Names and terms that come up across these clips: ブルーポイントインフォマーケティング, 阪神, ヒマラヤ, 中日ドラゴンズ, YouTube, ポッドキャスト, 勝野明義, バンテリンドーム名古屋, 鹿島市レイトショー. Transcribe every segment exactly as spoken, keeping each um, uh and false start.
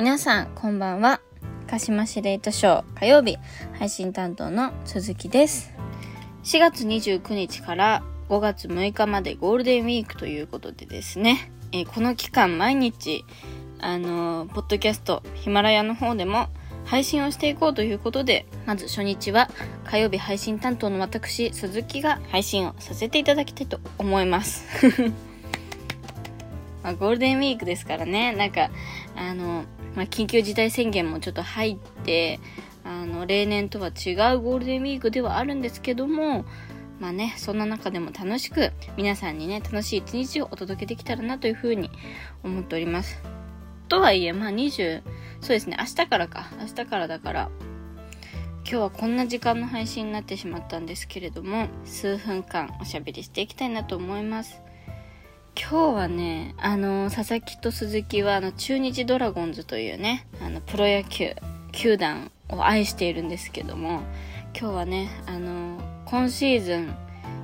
皆さんこんばんは。鹿島市レイトショー火曜日配信担当の鈴木です。しがつにじゅうくにちからごがつむいかまでゴールデンウィークということでですね、えー、この期間毎日あのー、ポッドキャストヒマラヤの方でも配信をしていこうということで、まず初日は火曜日配信担当の私鈴木が配信をさせていただきたいと思います、まあ、ゴールデンウィークですからね、なんかあの、まあ、緊急事態宣言もちょっと入って、あの例年とは違うゴールデンウィークではあるんですけども、まあね、そんな中でも楽しく皆さんにね、楽しい一日をお届けできたらなというふうに思っております。とはいえ、まあ20そうですね明日からか明日からだから、今日はこんな時間の配信になってしまったんですけれども、数分間おしゃべりしていきたいなと思います。今日はね、あの佐々木と鈴木はあの中日ドラゴンズというね、あのプロ野球球団を愛しているんですけども、今日はね、あの今シーズン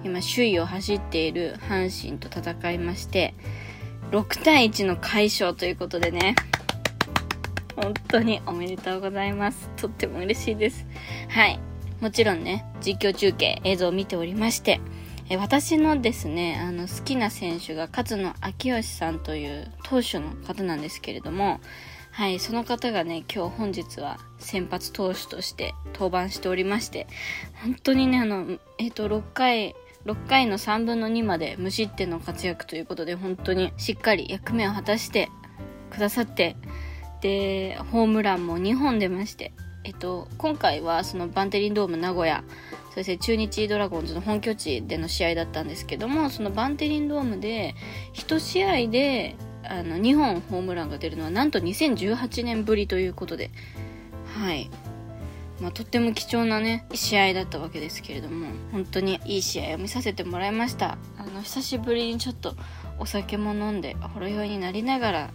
今首位を走っている阪神と戦いまして、ろくたいいちの快勝ということでね、本当におめでとうございます。とっても嬉しいです。はい、もちろんね、実況中継映像を見ておりまして、え私のですね、あの好きな選手が勝野明義さんという投手の方なんですけれども、はい、その方がね、今日本日は先発投手として登板しておりまして、本当にね、あのえっとろっかいのさんぶんのにまで無失点の活躍ということで、本当にしっかり役目を果たしてくださって、でホームランもにほん出まして、えっと、今回はそのバンテリンドーム名古屋、そして中日ドラゴンズの本拠地での試合だったんですけども、そのバンテリンドームでいちしあいであのにほんホームランが出るのはなんとにせんじゅうはちねんぶりということで、はい、まあ、とっても貴重なね試合だったわけですけれども、本当にいい試合を見させてもらいました。あの久しぶりにちょっとお酒も飲んでほろ酔いになりながら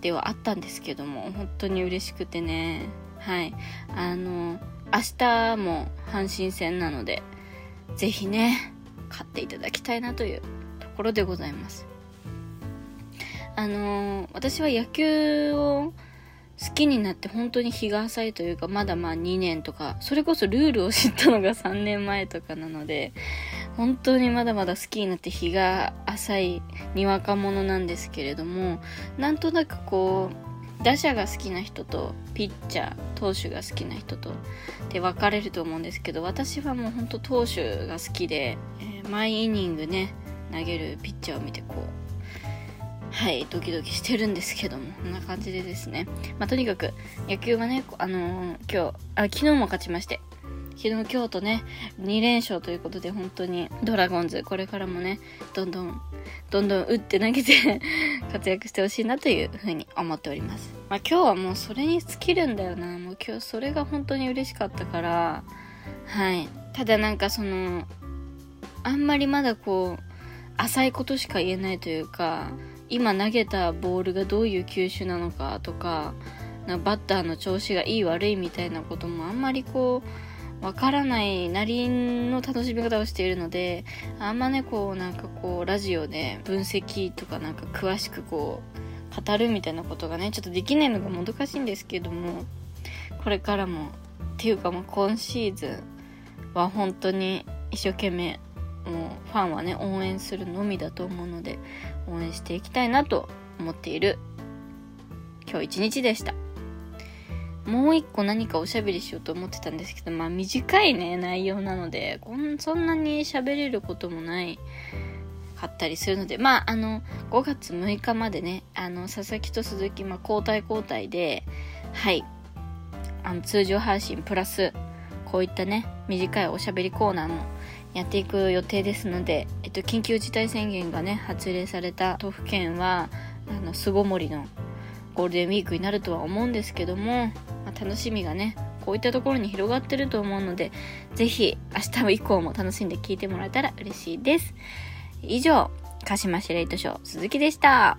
ではあったんですけども、本当に嬉しくてね、はい、あの明日も阪神戦なので、ぜひね勝っていただきたいなというところでございます。あの私は野球を好きになって本当に日が浅いというか、まだまあにねんとか、それこそルールを知ったのがさんねんまえとかなので、本当にまだまだ好きになって日が浅いにわか者なんですけれども、なんとなくこう打者が好きな人とピッチャー投手が好きな人とって分かれると思うんですけど、私はもう本当投手が好きで、えー、毎イニングね投げるピッチャーを見てこう、はい、ドキドキしてるんですけども、こんな感じでですね、まあ、とにかく野球がね、あのー、今日あ昨日も勝ちまして、昨日今日とねにれんしょうということで、本当にドラゴンズこれからもねどんどんどんどん打って投げて活躍してほしいなというふうに思っております。まあ、今日はもうそれに尽きるんだよな。もう今日それが本当に嬉しかったから、はい、ただなんかそのあんまりまだこう浅いことしか言えないというか、今投げたボールがどういう球種なのかとか、なんかバッターの調子がいい悪いみたいなこともあんまりこうわからないなりの楽しみ方をしているので、あんまねこうなんかこうラジオで分析とかなんか詳しくこう語るみたいなことがねちょっとできないのがもどかしいんですけども、これからもっていうかもう今シーズンは本当に一生懸命もうファンはね応援するのみだと思うので、応援していきたいなと思っている今日一日でした。もう一個何かおしゃべりしようと思ってたんですけど、まあ短いね内容なのでこんそんなにしゃべれることもないかったりするので、まああのごがつむいかまでね、あの佐々木と鈴木、まあ、交代交代で、はい、あの通常配信プラスこういったね短いおしゃべりコーナーもやっていく予定ですので、えっと、緊急事態宣言がね発令された都府県はあの巣ごもりのゴールデンウィークになるとは思うんですけども、まあ、楽しみがねこういったところに広がってると思うので、ぜひ明日以降も楽しんで聞いてもらえたら嬉しいです。以上、鹿島市レイトショー鈴木でした。